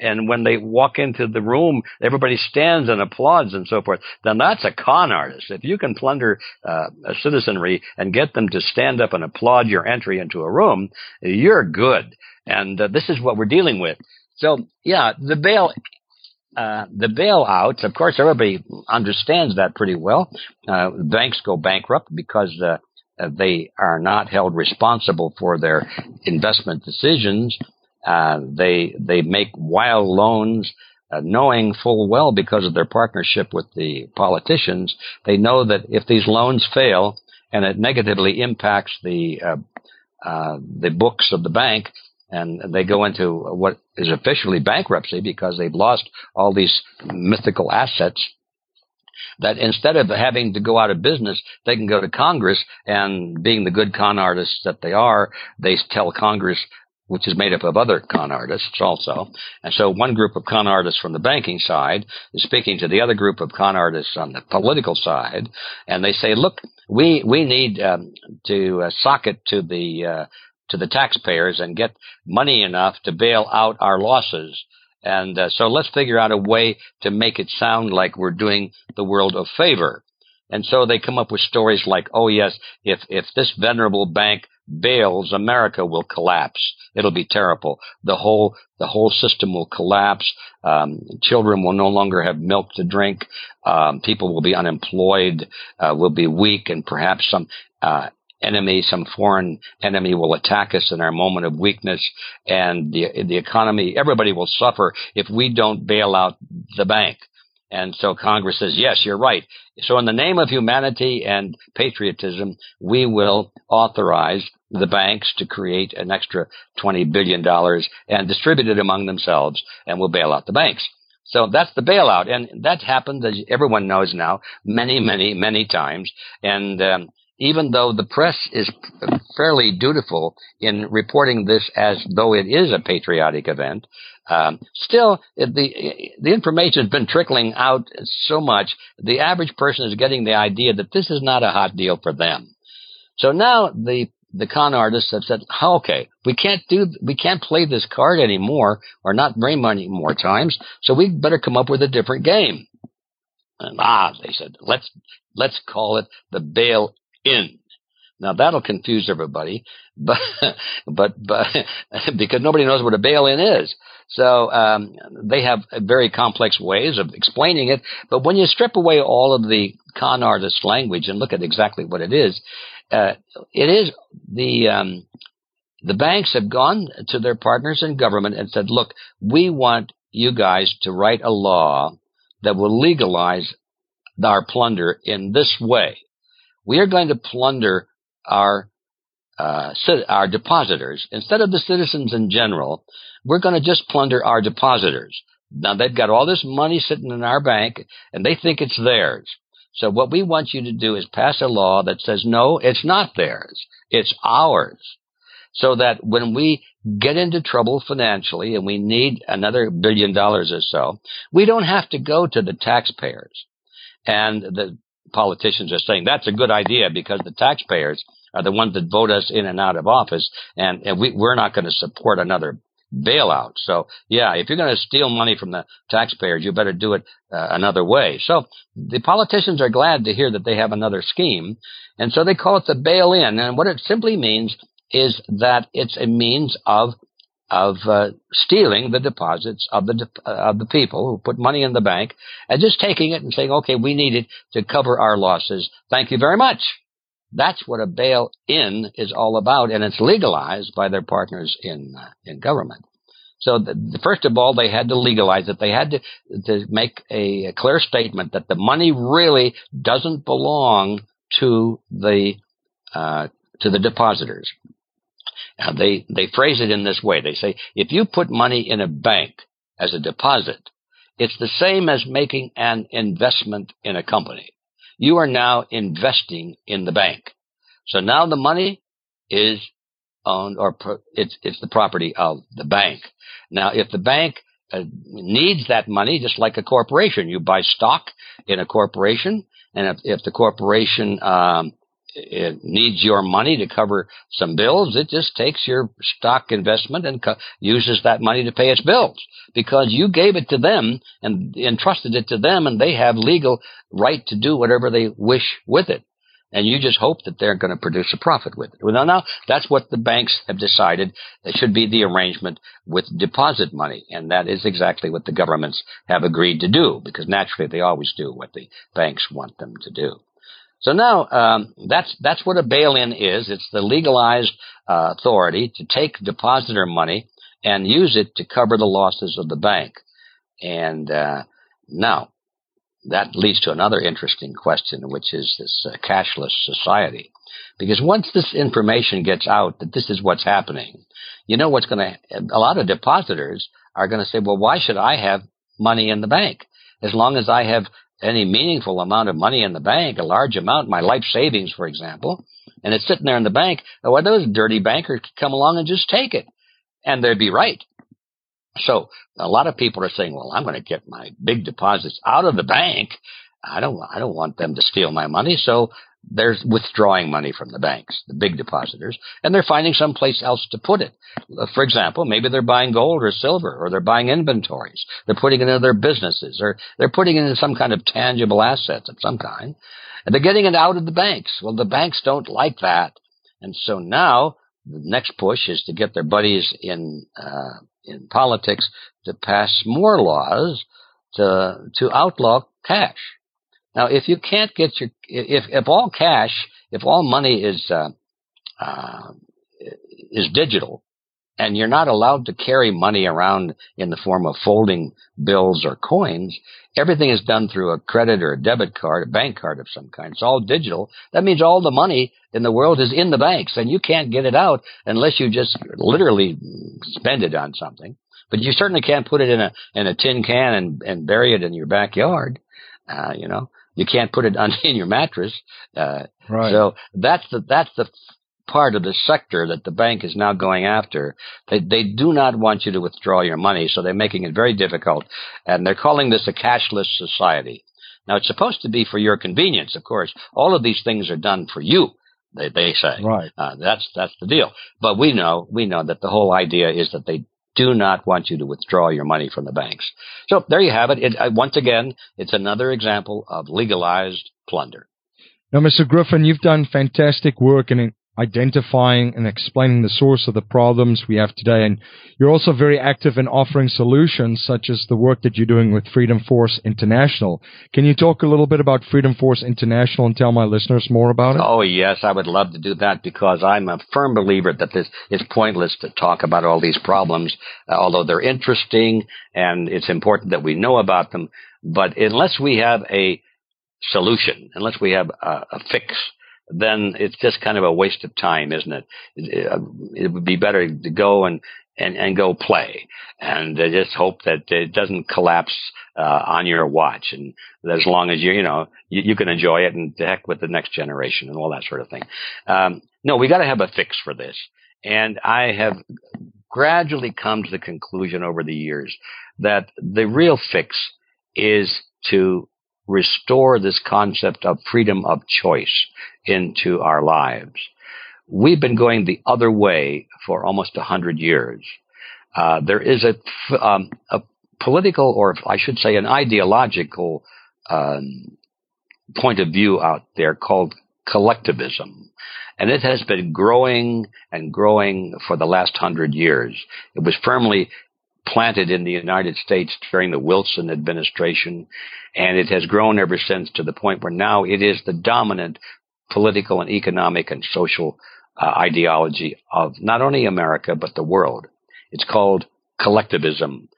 And when they walk into the room, everybody stands and applauds and so forth. Now, that's a con artist. If you can plunder a citizenry and get them to stand up and applaud your entry into a room, you're good. And this is what we're dealing with. So, yeah, the bailouts, of course, everybody understands that pretty well. Banks go bankrupt because they are not held responsible for their investment decisions. They make wild loans, knowing full well because of their partnership with the politicians. They know that if these loans fail and it negatively impacts the books of the bank, and they go into what is officially bankruptcy because they've lost all these mythical assets, that instead of having to go out of business, they can go to Congress, and being the good con artists that they are, they tell Congress, which is made up of other con artists also. And so one group of con artists from the banking side is speaking to the other group of con artists on the political side, and they say, look, we need to socket to the taxpayers and get money enough to bail out our losses. And so let's figure out a way to make it sound like we're doing the world a favor. And so they come up with stories like, oh, yes, if this venerable bank bails, America will collapse. It'll be terrible. The whole system will collapse. Children will no longer have milk to drink. People will be unemployed, will be weak, and perhaps some foreign enemy will attack us in our moment of weakness, and the economy, everybody will suffer if we don't bail out the bank. And so Congress says, yes, you're right. So in the name of humanity and patriotism, we will authorize the banks to create an extra $20 billion and distribute it among themselves, and we'll bail out the banks. So that's the bailout. And that's happened, as everyone knows now, many, many, many times. And even though the press is fairly dutiful in reporting this as though it is a patriotic event, still the information has been trickling out so much, the average person is getting the idea that this is not a hot deal for them. So now the con artists have said, okay, we can't play this card anymore, or not very many more times, so we better come up with a different game. And they said, let's call it the bail in. Now that'll confuse everybody, but because nobody knows what a bail-in is. So they have very complex ways of explaining it. But when you strip away all of the con artist language and look at exactly what it is the banks have gone to their partners in government and said, "Look, we want you guys to write a law that will legalize our plunder in this way. We are going to plunder our depositors. Instead of the citizens in general, we're going to just plunder our depositors. Now, they've got all this money sitting in our bank, and they think it's theirs. So what we want you to do is pass a law that says, no, it's not theirs. It's ours. So that when we get into trouble financially and we need another $1 billion or so, we don't have to go to the taxpayers." And the politicians are saying that's a good idea because the taxpayers are the ones that vote us in and out of office, and we're not going to support another bailout. So, yeah, if you're going to steal money from the taxpayers, you better do it another way. So the politicians are glad to hear that they have another scheme, and so they call it the bail-in. And what it simply means is that it's a means of stealing the deposits of the people who put money in the bank and just taking it and saying, okay, we need it to cover our losses. Thank you very much. That's what a bail-in is all about, and it's legalized by their partners in government. So first of all, they had to legalize it. They had to make a clear statement that the money really doesn't belong to the depositors. Now, they phrase it in this way. They say, if you put money in a bank as a deposit, it's the same as making an investment in a company. You are now investing in the bank. So now the money is owned, or it's the property of the bank. Now, if the bank needs that money just like a corporation. You buy stock in a corporation, and if the corporation it needs your money to cover some bills, it just takes your stock investment and uses that money to pay its bills, because you gave it to them and entrusted it to them, and they have legal right to do whatever they wish with it. And you just hope that they're going to produce a profit with it. Well, now that's what the banks have decided that should be the arrangement with deposit money. And that is exactly what the governments have agreed to do, because naturally they always do what the banks want them to do. So now that's what a bail-in is. It's the legalized authority to take depositor money and use it to cover the losses of the bank. And now that leads to another interesting question, which is this cashless society. Because once this information gets out that this is what's happening, you know what's going to – a lot of depositors are going to say, well, why should I have money in the bank? As long as I have – any meaningful amount of money in the bank, a large amount, my life savings, for example, and it's sitting there in the bank, well, those dirty bankers could come along and just take it, and they'd be right. So a lot of people are saying, well, I'm going to get my big deposits out of the bank. I don't want them to steal my money. So they're withdrawing money from the banks, the big depositors, and they're finding someplace else to put it. For example, maybe they're buying gold or silver, or they're buying inventories. They're putting it into their businesses, or they're putting it into some kind of tangible assets of some kind. And they're getting it out of the banks. Well, the banks don't like that. And so now the next push is to get their buddies in politics to pass more laws to outlaw cash. Now, if you can't get your if all cash, if all money is digital, and you're not allowed to carry money around in the form of folding bills or coins, everything is done through a credit or a debit card, a bank card of some kind. It's all digital. That means all the money in the world is in the banks, and you can't get it out unless you just literally spend it on something. But you certainly can't put it in a tin can and bury it in your backyard. You know, you can't put it in your mattress. Right. So that's the part of the sector that the bank is now going after. They do not want you to withdraw your money, so they're making it very difficult. And they're calling this a cashless society. Now, it's supposed to be for your convenience, of course. All of these things are done for you, they say. Right. That's the deal. But we know that the whole idea is that they do not want you to withdraw your money from the banks. So there you have it. Once again, it's another example of legalized plunder. Now, Mr. Griffin, you've done fantastic work in identifying and explaining the source of the problems we have today. And you're also very active in offering solutions, such as the work that you're doing with Freedom Force International. Can you talk a little bit about Freedom Force International and tell my listeners more about it? Oh, yes, I would love to do that, because I'm a firm believer that this is pointless to talk about all these problems, although they're interesting and it's important that we know about them. But unless we have a solution, unless we have a fix, then it's just kind of a waste of time, isn't it? It would be better to go and go play, and just hope that it doesn't collapse on your watch. And as long as you can enjoy it, and to heck with the next generation and all that sort of thing. No, we got to have a fix for this. And I have gradually come to the conclusion over the years that the real fix is to restore this concept of freedom of choice into our lives. We've been going the other way for almost 100 years. There is a political, or I should say an ideological point of view out there called collectivism. And it has been growing and growing for the last 100 years. It was firmly planted in the United States during the Wilson administration, and it has grown ever since to the point where now it is the dominant political and economic and social ideology of not only America but the world. It's called collectivism,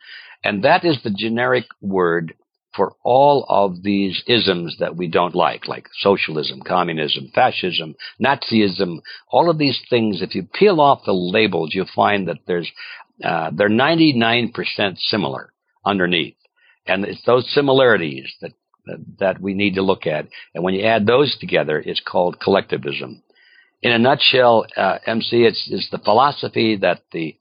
and that is the generic word for all of these isms that we don't like socialism, communism, fascism, Nazism, all of these things. If you peel off the labels, you'll find that they're 99% similar underneath. And it's those similarities that we need to look at. And when you add those together, it's called collectivism. In a nutshell, MC, it's the philosophy that the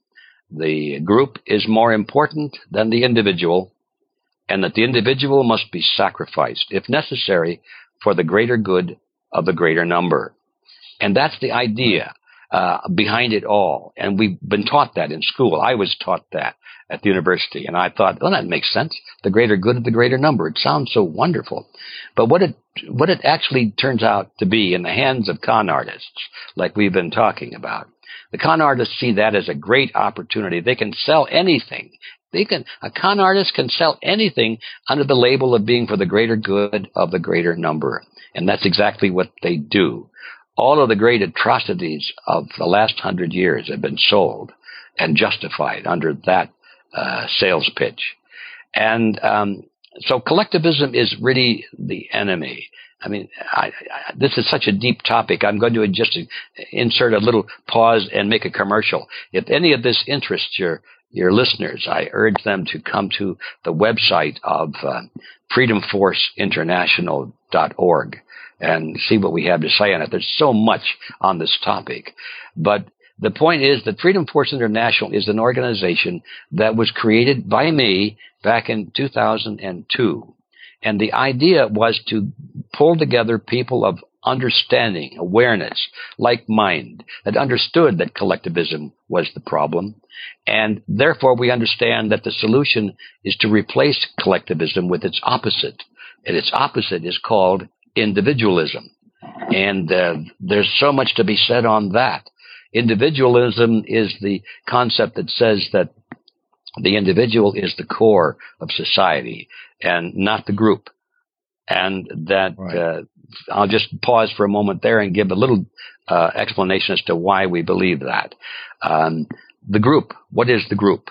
the group is more important than the individual, and that the individual must be sacrificed, if necessary, for the greater good of the greater number. And that's the idea behind it all. And we've been taught that in school. I was taught that at the university. And I thought, well, that makes sense. The greater good of the greater number. It sounds so wonderful. But what it actually turns out to be in the hands of con artists, like we've been talking about, the con artists see that as a great opportunity. They can sell anything. A con artist can sell anything under the label of being for the greater good of the greater number. And that's exactly what they do. All of the great atrocities of the last 100 years have been sold and justified under that sales pitch. And so collectivism is really the enemy. I mean, this is such a deep topic. I'm going to just insert a little pause and make a commercial. If any of this interests your listeners, I urge them to come to the website of freedomforceinternational.org and see what we have to say on it. There's so much on this topic. But the point is that Freedom Force International is an organization that was created by me back in 2002. And the idea was to pull together people of understanding, awareness, like mind, that understood that collectivism was the problem. And therefore, we understand that the solution is to replace collectivism with its opposite. And its opposite is called individualism. And there's so much to be said on that. Individualism is the concept that says that the individual is the core of society and not the group. And that right. I'll just pause for a moment there and give a little explanation as to why we believe that. The group, what is the group?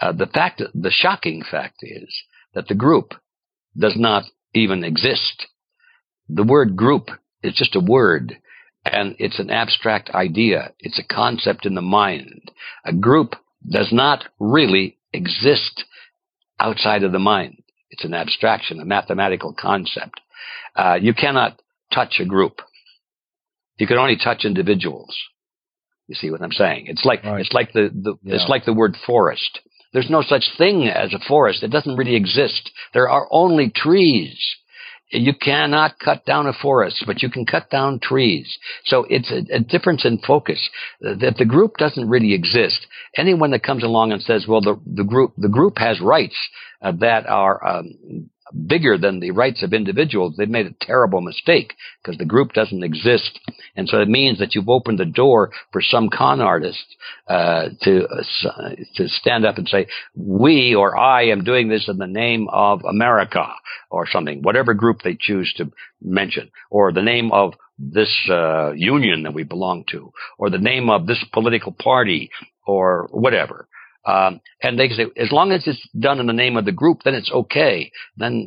The shocking fact is that the group does not even exist. The word group is just a word, and it's an abstract idea. It's a concept in the mind. A group does not really exist outside of the mind. It's an abstraction, a mathematical concept. You cannot touch a group. You can only touch individuals. You see what I'm saying? It's like right. It's like the word forest. There's no such thing as a forest. It doesn't really exist. There are only trees. You cannot cut down a forest, but you can cut down trees. So it's a difference in focus that the group doesn't really exist. Anyone that comes along and says, well, the group has rights that are bigger than the rights of individuals, they've made a terrible mistake because the group doesn't exist. And so it means that you've opened the door for some con artist to stand up and say, we or I am doing this in the name of America or something, whatever group they choose to mention, or the name of this union that we belong to, or the name of this political party or whatever. And they say, as long as it's done in the name of the group, then it's okay. Then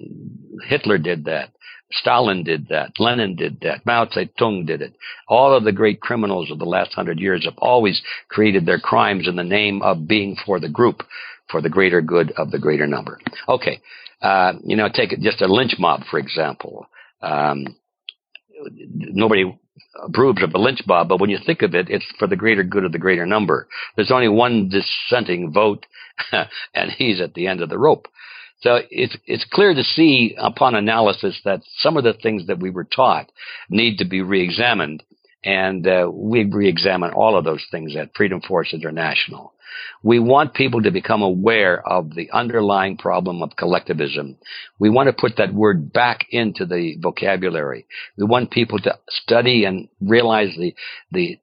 Hitler did that. Stalin did that. Lenin did that. Mao Zedong did it. All of the great criminals of the last 100 years have always created their crimes in the name of being for the group, for the greater good of the greater number. Okay. Take just a lynch mob, for example. Nobody approves of the lynch mob, but when you think of it, it's for the greater good of the greater number. There's only one dissenting vote, and he's at the end of the rope. So it's clear to see upon analysis that some of the things that we were taught need to be reexamined, and we reexamine all of those things at Freedom Force International. We want people to become aware of the underlying problem of collectivism. We want to put that word back into the vocabulary. We want people to study and realize the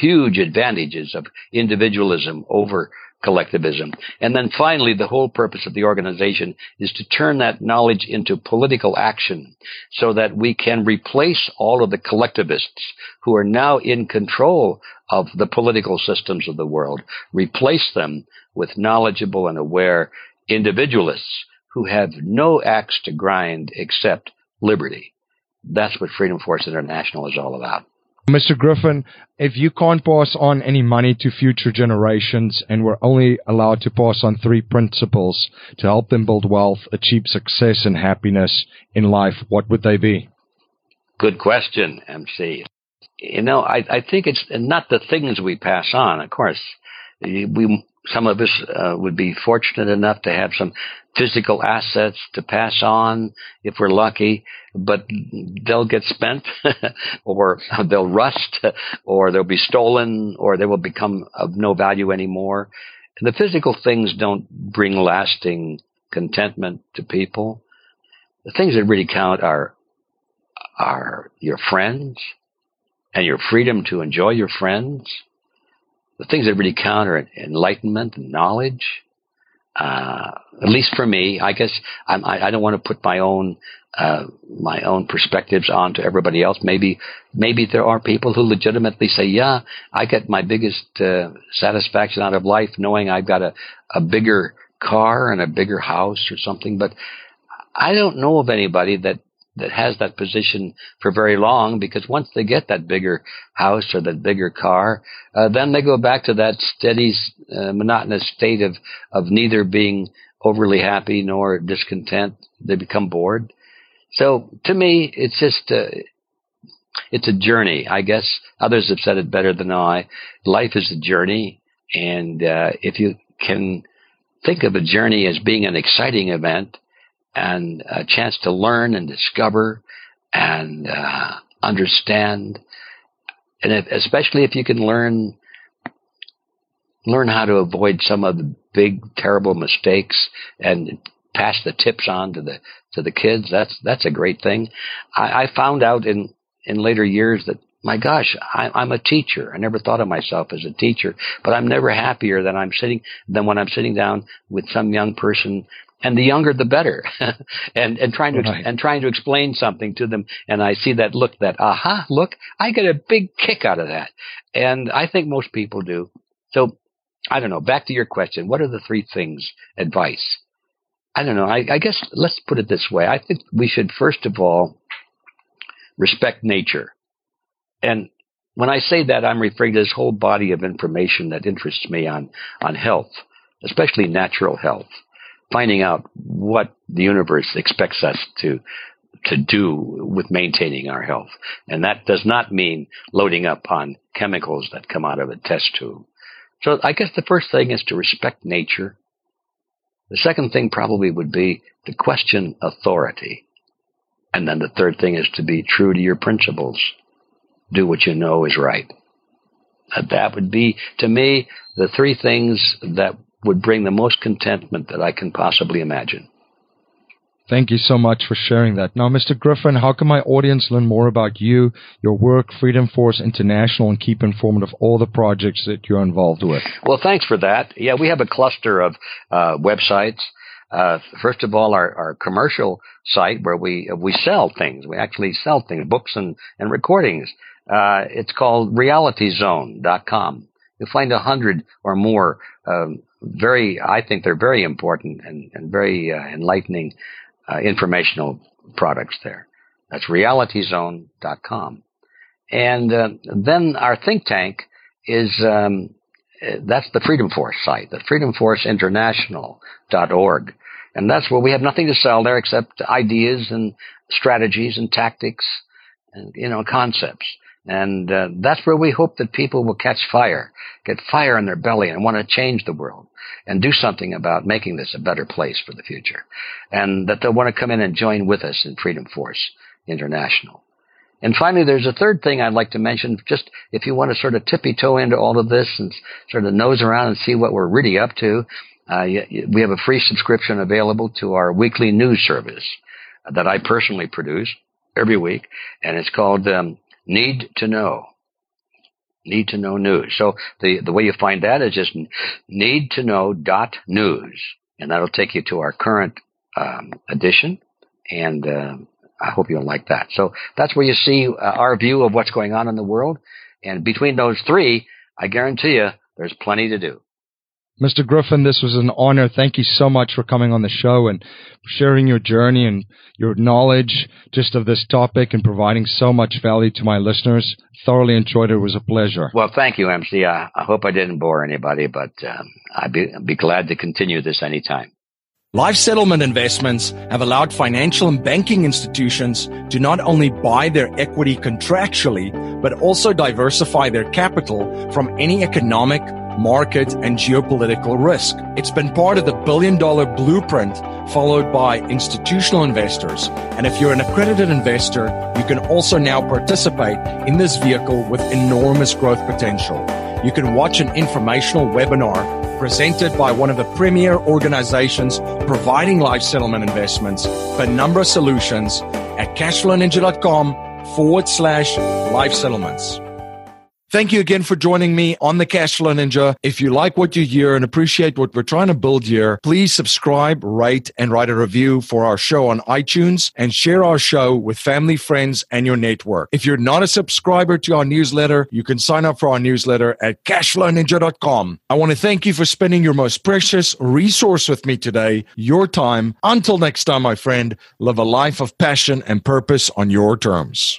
huge advantages of individualism over collectivism. And then finally, the whole purpose of the organization is to turn that knowledge into political action so that we can replace all of the collectivists who are now in control of the political systems of the world, replace them with knowledgeable and aware individualists who have no axe to grind except liberty. That's what Freedom Force International is all about. Mr. Griffin, if you can't pass on any money to future generations and we're only allowed to pass on three principles to help them build wealth, achieve success and happiness in life, what would they be? Good question, MC. I think it's not the things we pass on. Of course, we Some of us would be fortunate enough to have some physical assets to pass on if we're lucky, but they'll get spent or they'll rust or they'll be stolen or they will become of no value anymore. And the physical things don't bring lasting contentment to people. The things that really count are your friends and your freedom to enjoy your friends. The things that really count are enlightenment and knowledge. At least for me, I guess I don't want to put my own perspectives onto everybody else. Maybe there are people who legitimately say, "Yeah, I get my biggest satisfaction out of life knowing I've got a bigger car and a bigger house or something." But I don't know of anybody that has that position for very long, because once they get that bigger house or that bigger car, then they go back to that steady, monotonous state of neither being overly happy nor discontent. They become bored. So to me, it's just it's a journey, I guess. Others have said it better than I. Life is a journey, and if you can think of a journey as being an exciting event, and a chance to learn and discover and understand, and especially if you can learn how to avoid some of the big terrible mistakes and pass the tips on to the kids, that's a great thing. I found out in later years that, my gosh, I'm a teacher. I never thought of myself as a teacher, but I'm never happier than when I'm sitting down with some young person. And the younger, the better, and trying to explain something to them. And I see that look, that aha look. I get a big kick out of that, and I think most people do. So I don't know. Back to your question, what are the three things? Advice. I don't know. I guess let's put it this way. I think we should first of all respect nature, and when I say that, I'm referring to this whole body of information that interests me on health, especially natural health. Finding out what the universe expects us to do with maintaining our health. And that does not mean loading up on chemicals that come out of a test tube. So I guess the first thing is to respect nature. The second thing probably would be to question authority. And then the third thing is to be true to your principles. Do what you know is right. That would be, to me, the three things that would bring the most contentment that I can possibly imagine. Thank you so much for sharing that. Now, Mr. Griffin, how can my audience learn more about you, your work, Freedom Force International, and keep informed of all the projects that you're involved with? Well, thanks for that. Yeah, we have a cluster of websites. First of all, our commercial site where we sell things. We actually sell things, books and recordings. It's called realityzone.com. You'll find 100 or more I think they're very important and very enlightening informational products there. That's realityzone.com. And then our think tank is that's the Freedom Force site, the freedomforceinternational.org. And that's where we have nothing to sell there except ideas and strategies and tactics and, concepts. And that's where we hope that people will get fire in their belly and want to change the world and do something about making this a better place for the future. And that they'll want to come in and join with us in Freedom Force International. And finally, there's a third thing I'd like to mention, just if you want to sort of tippy-toe into all of this and sort of nose around and see what we're really up to, we have a free subscription available to our weekly news service that I personally produce every week, and it's called Need to Know News. So the way you find that is just needtoknow.news, and that'll take you to our current edition, and I hope you'll like that. So that's where you see our view of what's going on in the world, and between those three, I guarantee you there's plenty to do. Mr. Griffin, this was an honor. Thank you so much for coming on the show and sharing your journey and your knowledge just of this topic and providing so much value to my listeners. Thoroughly enjoyed it. It was a pleasure. Well, thank you, MC. I hope I didn't bore anybody, but I'd be glad to continue this anytime. Life settlement investments have allowed financial and banking institutions to not only buy their equity contractually, but also diversify their capital from any economic market, and geopolitical risk. It's been part of the billion-dollar blueprint followed by institutional investors. And if you're an accredited investor, you can also now participate in this vehicle with enormous growth potential. You can watch an informational webinar presented by one of the premier organizations providing life settlement investments, Penumbra Solutions, at cashflowninja.com/life settlements. Thank you again for joining me on the Cashflow Ninja. If you like what you hear and appreciate what we're trying to build here, please subscribe, rate, and write a review for our show on iTunes, and share our show with family, friends, and your network. If you're not a subscriber to our newsletter, you can sign up for our newsletter at cashflowninja.com. I want to thank you for spending your most precious resource with me today, your time. Until next time, my friend, live a life of passion and purpose on your terms.